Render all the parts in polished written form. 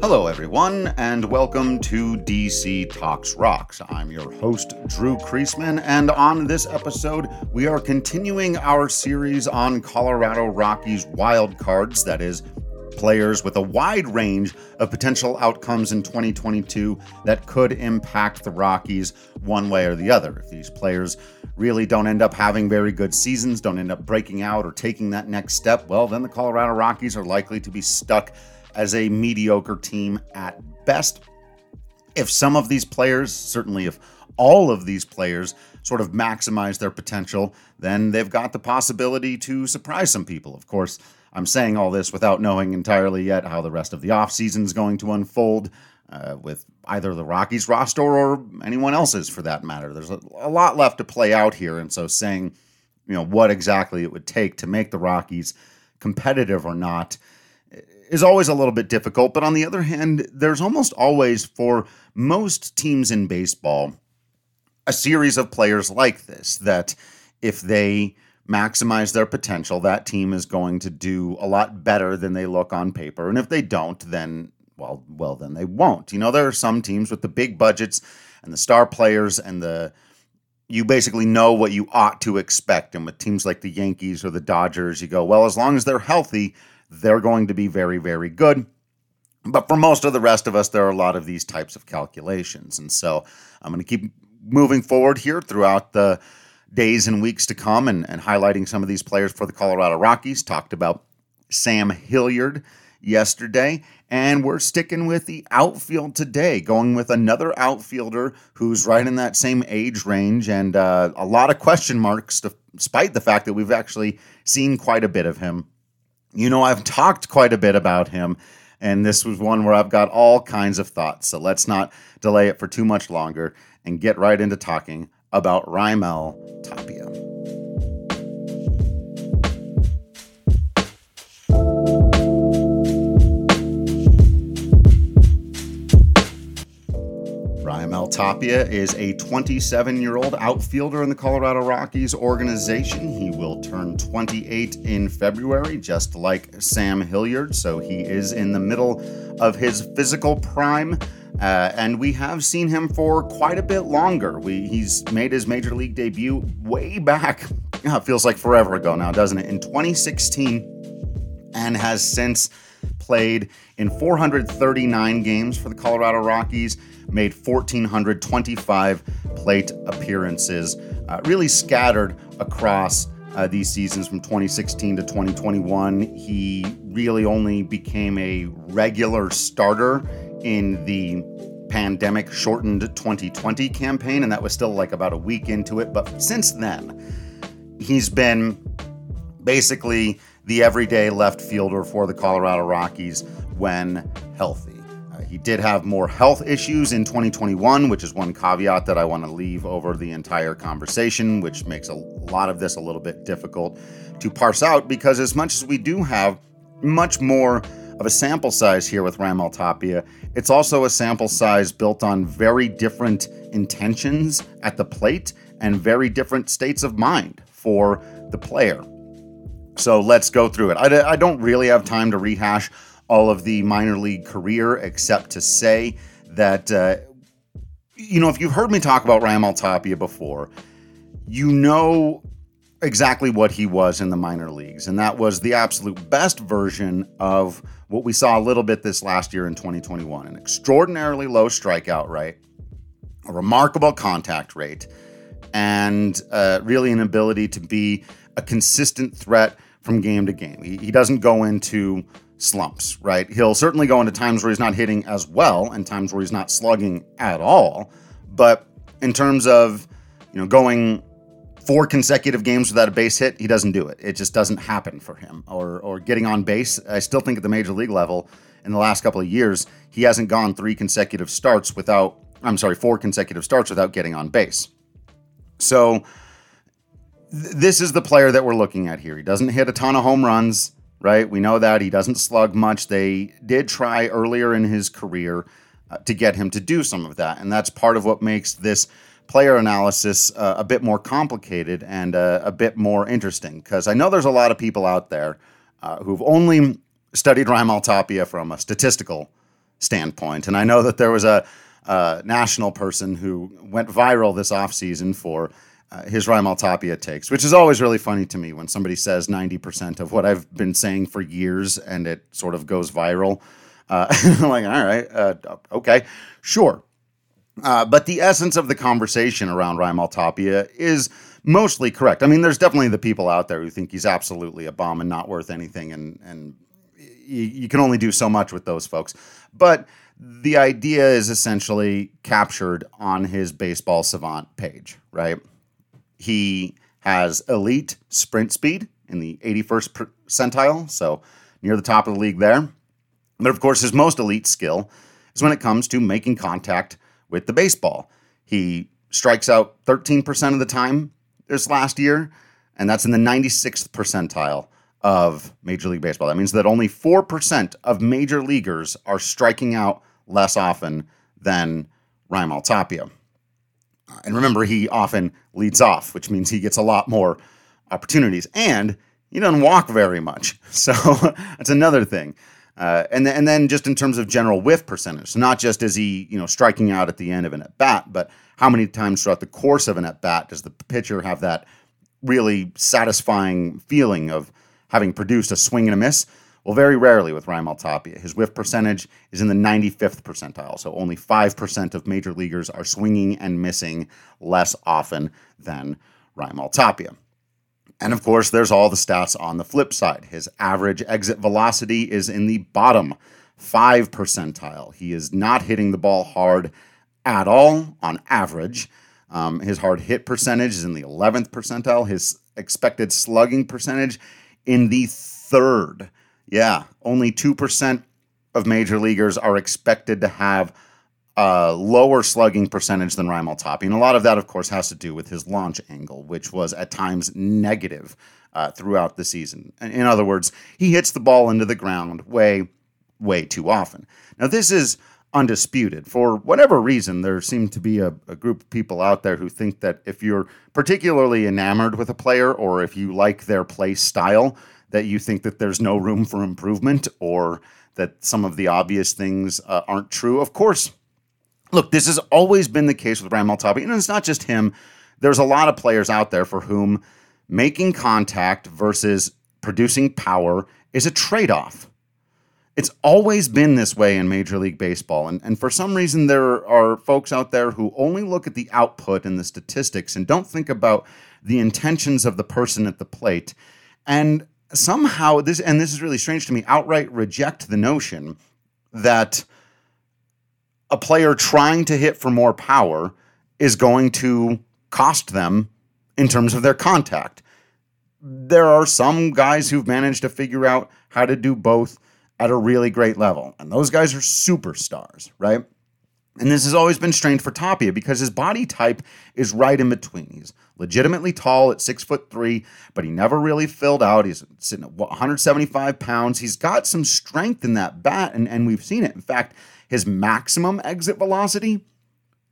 Hello, everyone, and welcome to DC Talks Rocks. I'm your host, Drew Kreisman, and on this episode, we are continuing our series on Colorado Rockies wildcards, that is, players with a wide range of potential outcomes in 2022 that could impact the Rockies one way or the other. If these players really don't end up having very good seasons, don't end up breaking out or taking that next step, well, then the Colorado Rockies are likely to be stuck as a mediocre team at best. If some of these players, certainly if all of these players sort of maximize their potential, then they've got the possibility to surprise some people. Of course, I'm saying all this without knowing entirely yet how the rest of the offseason is going to unfold with either the Rockies roster or anyone else's for that matter. There's a lot left to play out here, and so saying, you know, what exactly it would take to make the Rockies competitive or not is always a little bit difficult. But on the other hand, there's almost always, for most teams in baseball, a series of players like this that if they maximize their potential, that team is going to do a lot better than they look on paper. And if they don't, then, well, then they won't. You know, there are some teams with the big budgets and the star players and you basically know what you ought to expect. And with teams like the Yankees or the Dodgers, you go, well, as long as they're healthy, they're going to be very, very good. But for most of the rest of us, there are a lot of these types of calculations. And so I'm going to keep moving forward here throughout the days and weeks to come and highlighting some of these players for the Colorado Rockies. Talked about Sam Hilliard yesterday, and we're sticking with the outfield today, going with another outfielder who's right in that same age range and a lot of question marks despite the fact that we've actually seen quite a bit of him. You know, I've talked quite a bit about him, and this was one where I've got all kinds of thoughts. So let's not delay it for too much longer and get right into talking about Raimel Tapia. Raimel Tapia is a 27-year-old outfielder in the Colorado Rockies organization. He will turn 28 in February, just like Sam Hilliard, so he is in the middle of his physical prime. And we have seen him for quite a bit longer. He's made his major league debut way back. It feels like forever ago now, doesn't it? In 2016, and has since played in 439 games for the Colorado Rockies, made 1,425 plate appearances, really scattered across these seasons from 2016 to 2021. He really only became a regular starter in the pandemic-shortened 2020 campaign, and that was still like about a week into it. But since then, he's been basically the everyday left fielder for the Colorado Rockies when healthy. He did have more health issues in 2021, which is one caveat that I want to leave over the entire conversation, which makes a lot of this a little bit difficult to parse out, because as much as we do have much more of a sample size here with Raimel Tapia, it's also a sample size built on very different intentions at the plate and very different states of mind for the player. So let's go through it. I don't really have time to rehash all of the minor league career, except to say that, you know, if you've heard me talk about Raimel Tapia before, you know exactly what he was in the minor leagues. And that was the absolute best version of what we saw a little bit this last year in 2021. An extraordinarily low strikeout rate, a remarkable contact rate, and really an ability to be a consistent threat from game to game. He doesn't go into slumps, right? He'll certainly go into times where he's not hitting as well and times where he's not slugging at all. But in terms of, you know, going 4 consecutive games without a base hit, he doesn't do it. It just doesn't happen for him. Or getting on base, I still think at the major league level, in the last couple of years, he hasn't gone 4 consecutive starts without getting on base. So this is the player that we're looking at here. He doesn't hit a ton of home runs, right? We know that. He doesn't slug much. They did try earlier in his career to get him to do some of that, and that's part of what makes this player analysis a bit more complicated and a bit more interesting, because I know there's a lot of people out there who've only studied Raimel Tapia from a statistical standpoint. And I know that there was a national person who went viral this offseason for his Raimel Tapia takes, which is always really funny to me when somebody says 90% of what I've been saying for years and it sort of goes viral. I'm like, all right, okay, sure. But the essence of the conversation around Raimel Tapia is mostly correct. I mean, there's definitely the people out there who think he's absolutely a bomb and not worth anything, and you can only do so much with those folks. But the idea is essentially captured on his Baseball Savant page, right? He has elite sprint speed in the 81st percentile, so near the top of the league there. But, of course, his most elite skill is when it comes to making contact with the baseball. He strikes out 13% of the time this last year, and that's in the 96th percentile of Major League Baseball. That means that only 4% of major leaguers are striking out less often than Raimel Tapia. And remember, he often leads off, which means he gets a lot more opportunities, and he doesn't walk very much. So that's another thing. And then just in terms of general whiff percentage, so not just is he, striking out at the end of an at-bat, but how many times throughout the course of an at-bat does the pitcher have that really satisfying feeling of having produced a swing and a miss? Well, very rarely with Raimel Tapia. His whiff percentage is in the 95th percentile, so only 5% of major leaguers are swinging and missing less often than Raimel Tapia. And, of course, there's all the stats on the flip side. His average exit velocity is in the bottom 5 percentile. He is not hitting the ball hard at all on average. His hard hit percentage is in the 11th percentile. His expected slugging percentage in the 3rd. Yeah, only 2% of major leaguers are expected to have a lower slugging percentage than Raimel Tapia. And a lot of that, of course, has to do with his launch angle, which was at times negative throughout the season. In other words, he hits the ball into the ground way, way too often. Now, this is undisputed. For whatever reason, there seem to be a group of people out there who think that if you're particularly enamored with a player or if you like their play style, that you think that there's no room for improvement or that some of the obvious things aren't true. Of course, look, this has always been the case with Raimel Tapia, and it's not just him. There's a lot of players out there for whom making contact versus producing power is a trade-off. It's always been this way in Major League Baseball, and for some reason there are folks out there who only look at the output and the statistics and don't think about the intentions of the person at the plate, and somehow, this is really strange to me, outright reject the notion that a player trying to hit for more power is going to cost them in terms of their contact. There are some guys who've managed to figure out how to do both at a really great level, and those guys are superstars, right? And this has always been strange for Tapia because his body type is right in between. He's legitimately tall at 6'3", but he never really filled out. He's sitting at 175 pounds. He's got some strength in that bat, and we've seen it. In fact, his maximum exit velocity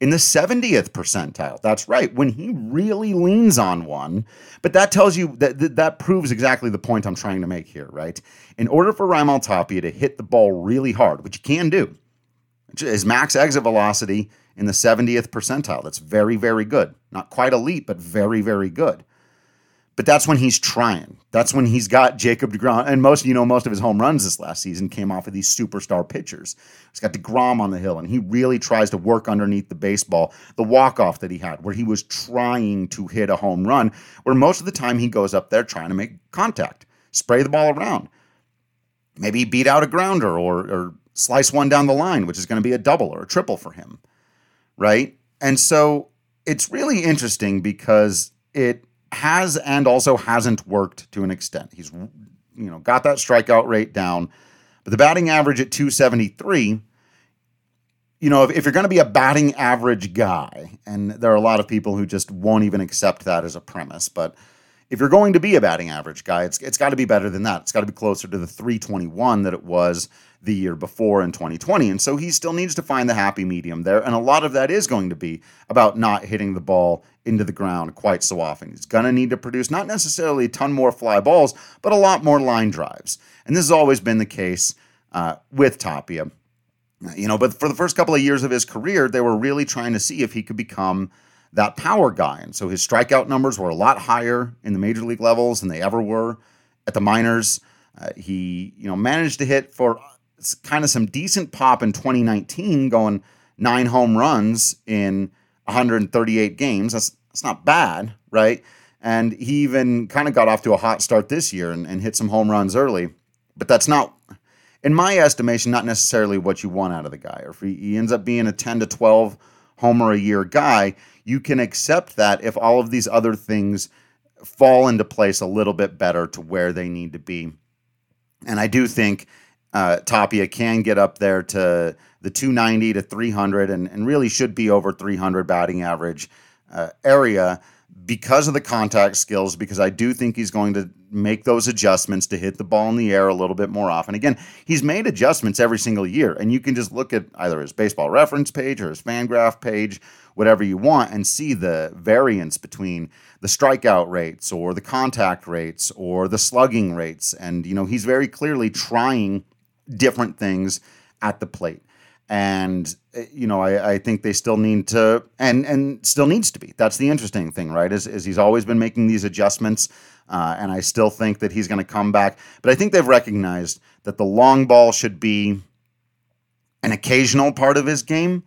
in the 70th percentile. That's right, when he really leans on one. But that tells you, that proves exactly the point I'm trying to make here, right? In order for Raimel Tapia to hit the ball really hard, which he can do, his max exit velocity in the 70th percentile. That's very, very good. Not quite elite, but very, very good. But that's when he's trying. That's when he's got Jacob DeGrom. And most of his home runs this last season came off of these superstar pitchers. He's got DeGrom on the hill, and he really tries to work underneath the baseball. The walk-off that he had, where he was trying to hit a home run, where most of the time he goes up there trying to make contact, spray the ball around. Maybe beat out a grounder or slice one down the line, which is going to be a double or a triple for him, right? And so it's really interesting because it has and also hasn't worked to an extent. He's, got that strikeout rate down, but the batting average at 273, if you're going to be a batting average guy, and there are a lot of people who just won't even accept that as a premise, but if you're going to be a batting average guy, it's got to be better than that. It's got to be closer to the 321 that it was the year before in 2020. And so he still needs to find the happy medium there. And a lot of that is going to be about not hitting the ball into the ground quite so often. He's going to need to produce not necessarily a ton more fly balls, but a lot more line drives. And this has always been the case with Tapia. You know, but for the first couple of years of his career, they were really trying to see if he could become that power guy. And so his strikeout numbers were a lot higher in the major league levels than they ever were at the minors. He, you know, managed to hit for kind of some decent pop in 2019, going 9 home runs in 138 games. That's not bad, right? And he even kind of got off to a hot start this year and hit some home runs early. But that's not, in my estimation, not necessarily what you want out of the guy. Or if he ends up being a 10 to 12 homer a year guy, you can accept that if all of these other things fall into place a little bit better to where they need to be. And I do think Tapia can get up there to the 290 to 300 and really should be over 300 batting average area because of the contact skills, because I do think he's going to make those adjustments to hit the ball in the air a little bit more often. Again, he's made adjustments every single year, and you can just look at either his baseball reference page or his FanGraph page, whatever you want, and see the variance between the strikeout rates or the contact rates or the slugging rates. And, you know, he's very clearly trying different things at the plate. And, you know, I think they still need to, and still needs to be. That's the interesting thing, right? Is he's always been making these adjustments, and I still think that he's going to come back. But I think they've recognized that the long ball should be an occasional part of his game,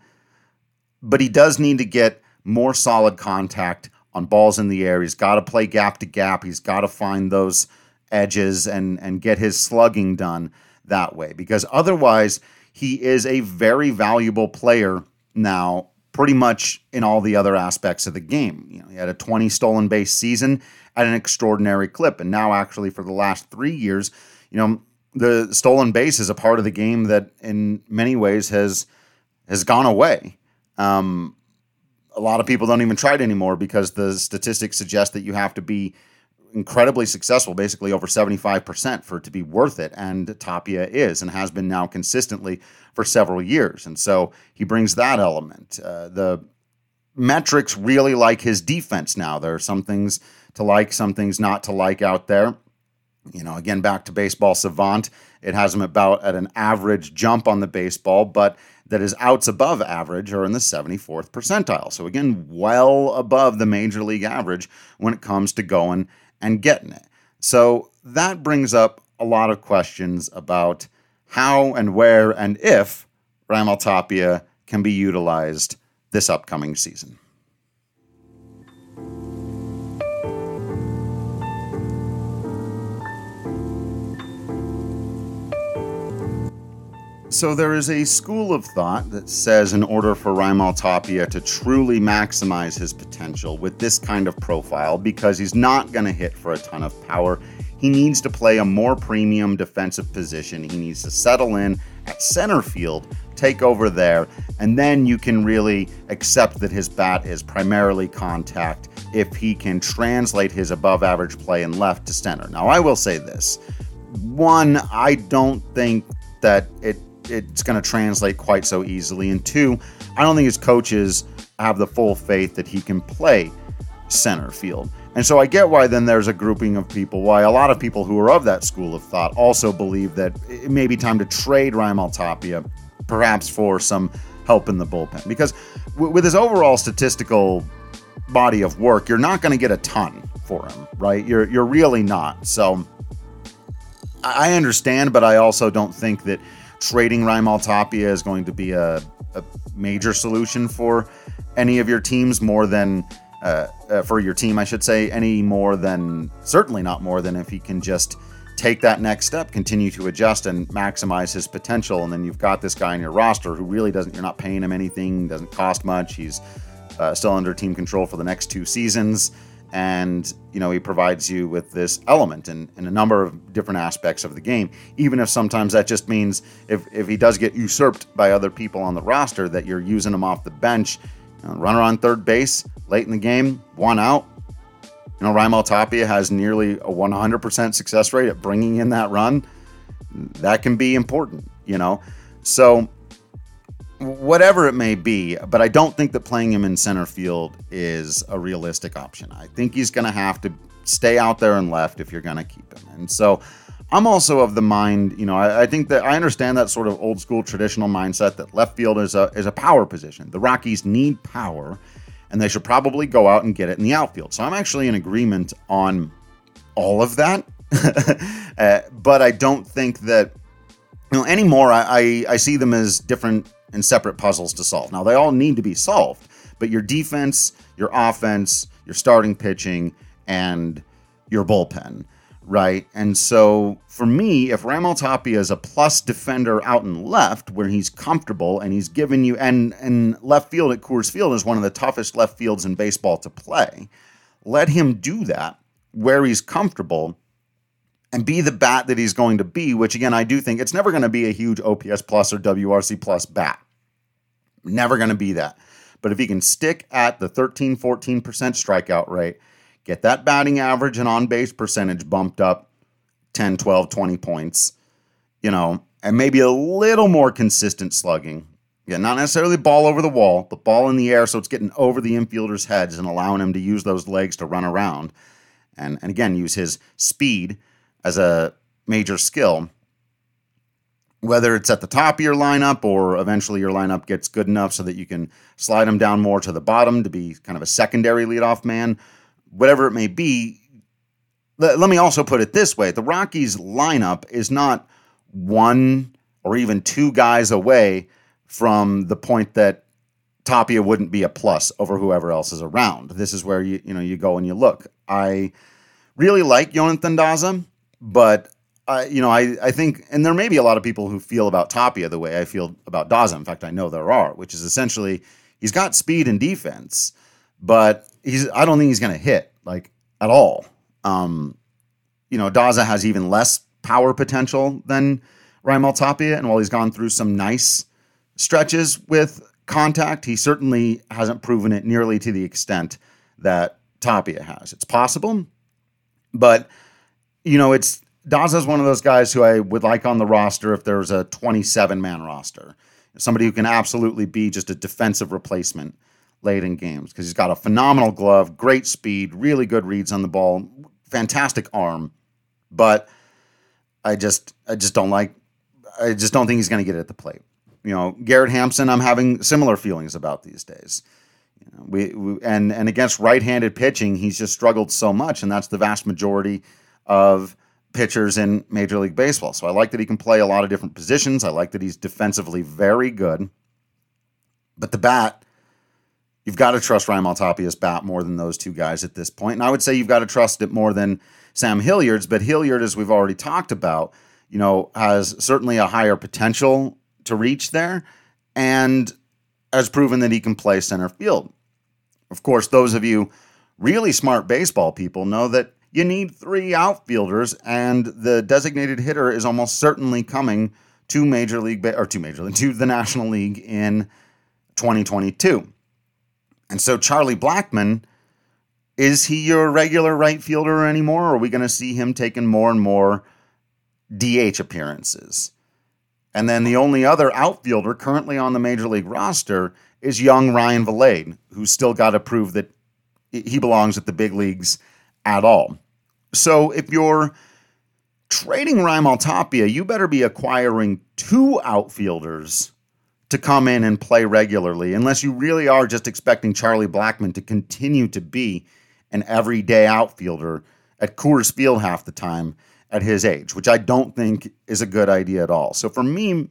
but he does need to get more solid contact on balls in the air. He's got to play gap to gap. He's got to find those edges and get his slugging done that way, because otherwise he is a very valuable player now, pretty much in all the other aspects of the game. You know, he had a 20 stolen base season at an extraordinary clip. And now actually for the last 3 years, you know, the stolen base is a part of the game that in many ways has gone away. A lot of people don't even try it anymore because the statistics suggest that you have to be incredibly successful, basically over 75% for it to be worth it. And Tapia is and has been now consistently for several years. And so he brings that element. The metrics really like his defense now. There are some things to like, some things not to like out there. You know, again, back to Baseball Savant, it has him about at an average jump on the baseball, but that is outs above average or in the 74th percentile. So again, well above the major league average when it comes to going and getting it. So that brings up a lot of questions about how and where and if Raimel Tapia can be utilized this upcoming season. So there is a school of thought that says in order for Raimel Tapia to truly maximize his potential with this kind of profile, because he's not going to hit for a ton of power, he needs to play a more premium defensive position. He needs to settle in at center field, take over there, and then you can really accept that his bat is primarily contact if he can translate his above average play in left to center. Now, I will say this. One, I don't think that it's going to translate quite so easily. And two, I don't think his coaches have the full faith that he can play center field. And so I get why then there's a grouping of people, why a lot of people who are of that school of thought also believe that it may be time to trade Raimel Tapia, perhaps for some help in the bullpen. Because with his overall statistical body of work, you're not going to get a ton for him, right? You're really not. So I understand, but I also don't think that trading Raimel Tapia is going to be a major solution for any of your teams more than, for your team, I should say, any more than, certainly not more than if he can just take that next step, continue to adjust and maximize his potential. And then you've got this guy in your roster who really doesn't, you're not paying him anything, doesn't cost much. He's still under team control for the next 2 seasons. And, you know, he provides you with this element in a number of different aspects of the game, even if sometimes that just means if he does get usurped by other people on the roster, that you're using him off the bench, you know, runner on third base late in the game, one out. You know, Raimel Tapia has nearly a 100% success rate at bringing in that run. That can be important, you know, so whatever it may be, but I don't think that playing him in center field is a realistic option. I think he's going to have to stay out there and left if you're going to keep him. And so I'm also of the mind, you know, I think that I understand that sort of old school traditional mindset that left field is a power position. The Rockies need power, and they should probably go out and get it in the outfield. So I'm actually in agreement on all of that. But I don't think that, you know, anymore, I see them as different and separate puzzles to solve. Now, they all need to be solved, but your defense, your offense, your starting pitching, and your bullpen, right? And so for me, if Raimel Tapia is a plus defender out and left where he's comfortable and he's given you, and left field at Coors Field is one of the toughest left fields in baseball to play, let him do that where he's comfortable and be the bat that he's going to be, which again, I do think it's never going to be a huge OPS plus or WRC plus bat. Never going to be that. But if he can stick at the 13-14% strikeout rate, get that batting average and on-base percentage bumped up 10, 12, 20 points, you know, and maybe a little more consistent slugging. Yeah, not necessarily ball over the wall, but ball in the air so it's getting over the infielder's heads and allowing him to use those legs to run around and again, use his speed as a major skill, whether it's at the top of your lineup or eventually your lineup gets good enough so that you can slide him down more to the bottom to be kind of a secondary leadoff man, whatever it may be. Let me also put it this way. The Rockies lineup is not one or even two guys away from the point that Tapia wouldn't be a plus over whoever else is around. This is where you go and you look. I really like Jonathan Daza. But, I think, and there may be a lot of people who feel about Tapia the way I feel about Daza. In fact, I know there are, which is essentially he's got speed and defense, but I don't think he's going to hit, like, at all. Daza has even less power potential than Raimel Tapia, and while he's gone through some nice stretches with contact, he certainly hasn't proven it nearly to the extent that Tapia has. It's possible, but... You know, Daza's one of those guys who I would like on the roster if there's a 27-man roster. Somebody who can absolutely be just a defensive replacement late in games because he's got a phenomenal glove, great speed, really good reads on the ball, fantastic arm. But I just don't think he's going to get it at the plate. You know, Garrett Hampson, I'm having similar feelings about these days. You know, we against right-handed pitching, he's just struggled so much, and that's the vast majority of pitchers in Major League Baseball. So I like that he can play a lot of different positions. I like that he's defensively very good. But the bat, you've got to trust Raimel Tapia's bat more than those two guys at this point. And I would say you've got to trust it more than Sam Hilliard's. But Hilliard, as we've already talked about, you know, has certainly a higher potential to reach there and has proven that he can play center field. Of course, those of you really smart baseball people know that you need three outfielders, and the designated hitter is almost certainly coming to to the National League in 2022. And so Charlie Blackmon, is he your regular right fielder anymore? Or are we going to see him taking more and more DH appearances? And then the only other outfielder currently on the Major League roster is young Ryan Vilade, who's still got to prove that he belongs at the big leagues at all. So if you're trading Raimel Tapia, you better be acquiring two outfielders to come in and play regularly, unless you really are just expecting Charlie Blackmon to continue to be an everyday outfielder at Coors Field half the time at his age, which I don't think is a good idea at all. So for me,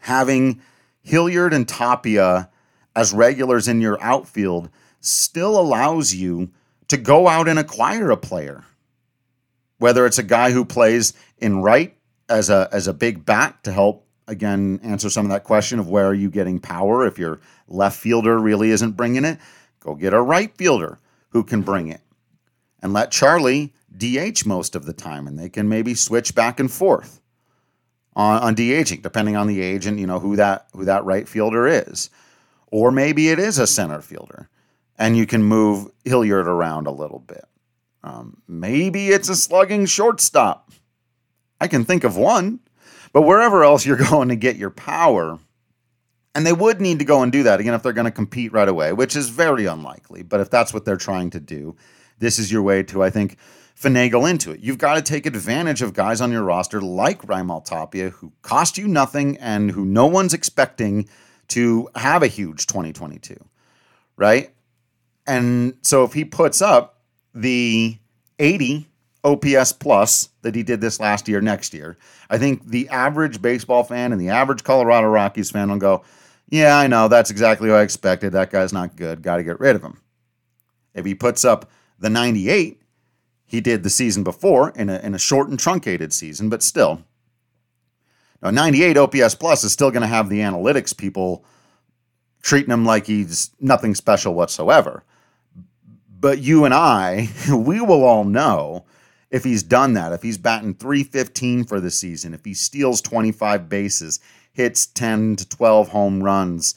having Hilliard and Tapia as regulars in your outfield still allows you to go out and acquire a player, whether it's a guy who plays in right as a big bat to help, again, answer some of that question of where are you getting power if your left fielder really isn't bringing it. Go get a right fielder who can bring it and let Charlie DH most of the time, and they can maybe switch back and forth on DHing, depending on the age and, you know, who that right fielder is. Or maybe it is a center fielder, and you can move Hilliard around a little bit. Maybe it's a slugging shortstop. I can think of one. But wherever else you're going to get your power, and they would need to go and do that, again, if they're going to compete right away, which is very unlikely. But if that's what they're trying to do, this is your way to, I think, finagle into it. You've got to take advantage of guys on your roster like Raimel Tapia, who cost you nothing and who no one's expecting to have a huge 2022, right? And so if he puts up the 80 OPS plus that he did this last year, next year, I think the average baseball fan and the average Colorado Rockies fan will go, yeah, I know, that's exactly what I expected. That guy's not good. Got to get rid of him. If he puts up the 98 he did the season before in a short and truncated season, but still, now 98 OPS plus is still going to have the analytics people treating him like he's nothing special whatsoever. But you and I, we will all know if he's done that, if he's batting .315 for the season, if he steals 25 bases, hits 10 to 12 home runs,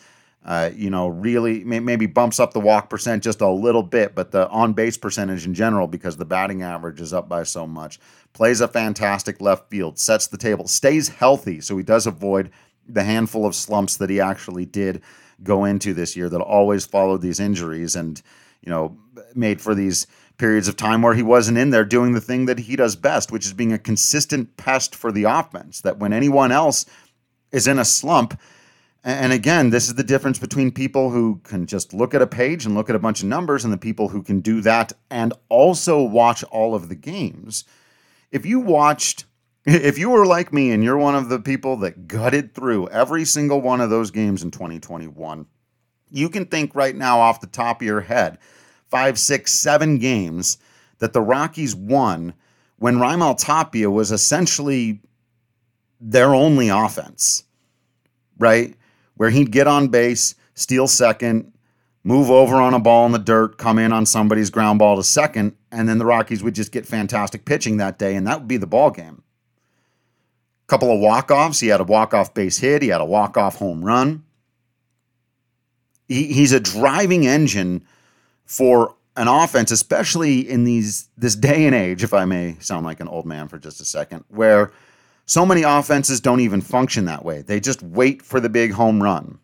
really maybe bumps up the walk percent just a little bit, but the on-base percentage in general, because the batting average is up by so much, plays a fantastic left field, sets the table, stays healthy, so he does avoid the handful of slumps that he actually did go into this year that always followed these injuries and, made for these periods of time where he wasn't in there doing the thing that he does best, which is being a consistent pest for the offense, that when anyone else is in a slump. And again, this is the difference between people who can just look at a page and look at a bunch of numbers and the people who can do that and also watch all of the games. If you were like me and you're one of the people that gutted through every single one of those games in 2021, you can think right now off the top of your head, 5, 6, 7 games that the Rockies won when Raimel Tapia was essentially their only offense, right? Where he'd get on base, steal second, move over on a ball in the dirt, come in on somebody's ground ball to second, and then the Rockies would just get fantastic pitching that day, and that would be the ball game. Couple of walk-offs. He had a walk-off base hit. He had a walk-off home run. He's a driving engine for an offense, especially in this day and age, if I may sound like an old man for just a second, where so many offenses don't even function that way. They just wait for the big home run.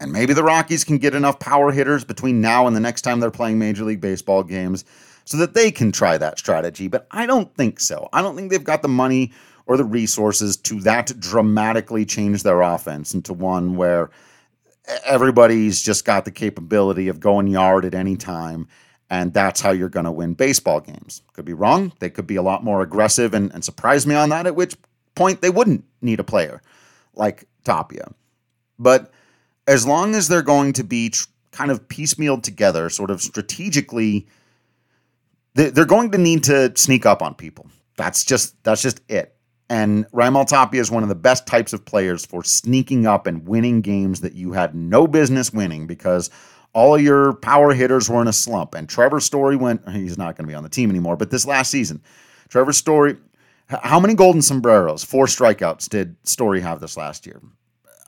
And maybe the Rockies can get enough power hitters between now and the next time they're playing Major League Baseball games so that they can try that strategy. But I don't think so. I don't think they've got the money or the resources to that dramatically change their offense into one where everybody's just got the capability of going yard at any time. And that's how you're going to win baseball games. Could be wrong. They could be a lot more aggressive and surprise me on that, at which point they wouldn't need a player like Tapia. But as long as they're going to be kind of piecemealed together, sort of strategically, they're going to need to sneak up on people. That's just it. And Raimel Tapia is one of the best types of players for sneaking up and winning games that you had no business winning because all your power hitters were in a slump. And Trevor Story he's not going to be on the team anymore, but this last season, Trevor Story, how many golden sombreros, 4 strikeouts did Story have this last year?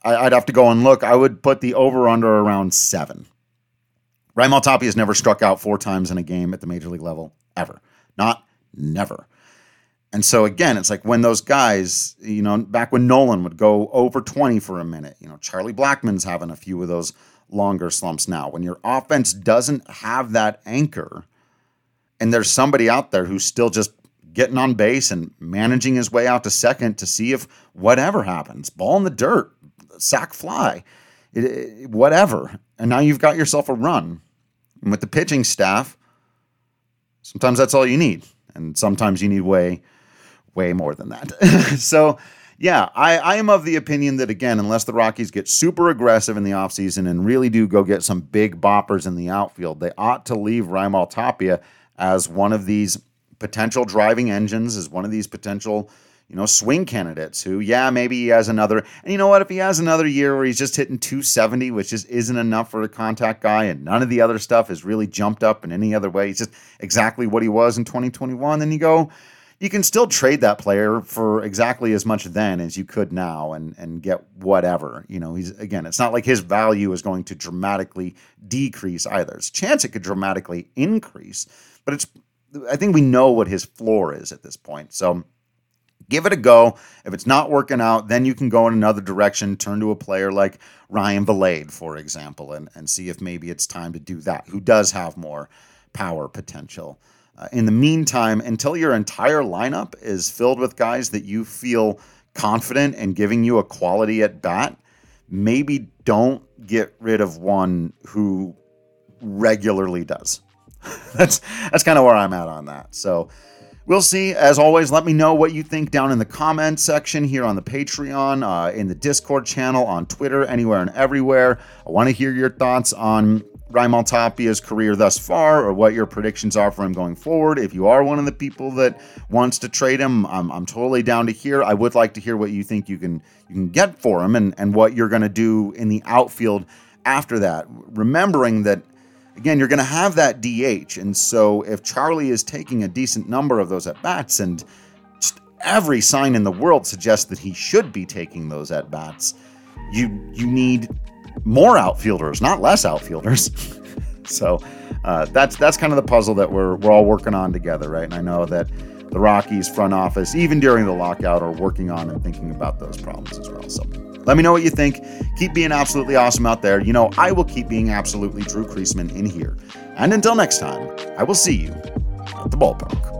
I'd have to go and look. I would put the over-under around 7. Raimel Tapia has never struck out 4 times in a game at the major league level, ever. Not never. And so, again, it's like when those guys, back when Nolan would go over 20 for a minute, Charlie Blackmon's having a few of those longer slumps now. When your offense doesn't have that anchor and there's somebody out there who's still just getting on base and managing his way out to second to see if whatever happens, ball in the dirt, sack fly, whatever. And now you've got yourself a run. And with the pitching staff, sometimes that's all you need. And sometimes you need way more than that. So, yeah, I am of the opinion that, again, unless the Rockies get super aggressive in the offseason and really do go get some big boppers in the outfield, they ought to leave Raimel Tapia as one of these potential driving engines, as one of these potential, swing candidates who, yeah, maybe he has another. And you know what? If he has another year where he's just hitting .270, which just isn't enough for a contact guy, and none of the other stuff has really jumped up in any other way, he's just exactly what he was in 2021, then you can still trade that player for exactly as much then as you could now and get whatever. It's not like his value is going to dramatically decrease either. It's a chance it could dramatically increase, but I think we know what his floor is at this point. So give it a go. If it's not working out, then you can go in another direction, turn to a player like Ryan Vilade, for example, and see if maybe it's time to do that, who does have more power potential In the meantime, until your entire lineup is filled with guys that you feel confident in giving you a quality at bat, maybe don't get rid of one who regularly does. That's kind of where I'm at on that. So we'll see. As always, let me know what you think down in the comment section here on the Patreon, in the Discord channel, on Twitter, anywhere and everywhere. I want to hear your thoughts on Raimel Tapia's career thus far, or what your predictions are for him going forward. If you are one of the people that wants to trade him, I'm totally down to hear. I would like to hear what you think you can get for him, and what you're going to do in the outfield after that. Remembering that, again, you're going to have that DH, and so if Charlie is taking a decent number of those at-bats, and just every sign in the world suggests that he should be taking those at-bats, you need more outfielders, not less outfielders. So that's kind of the puzzle that we're all working on together, right? And I know that the Rockies front office, even during the lockout, are working on and thinking about those problems as well. So let me know what you think. Keep being absolutely awesome out there. You know, I will keep being absolutely Drew Creasman in here. And until next time, I will see you at the ballpark.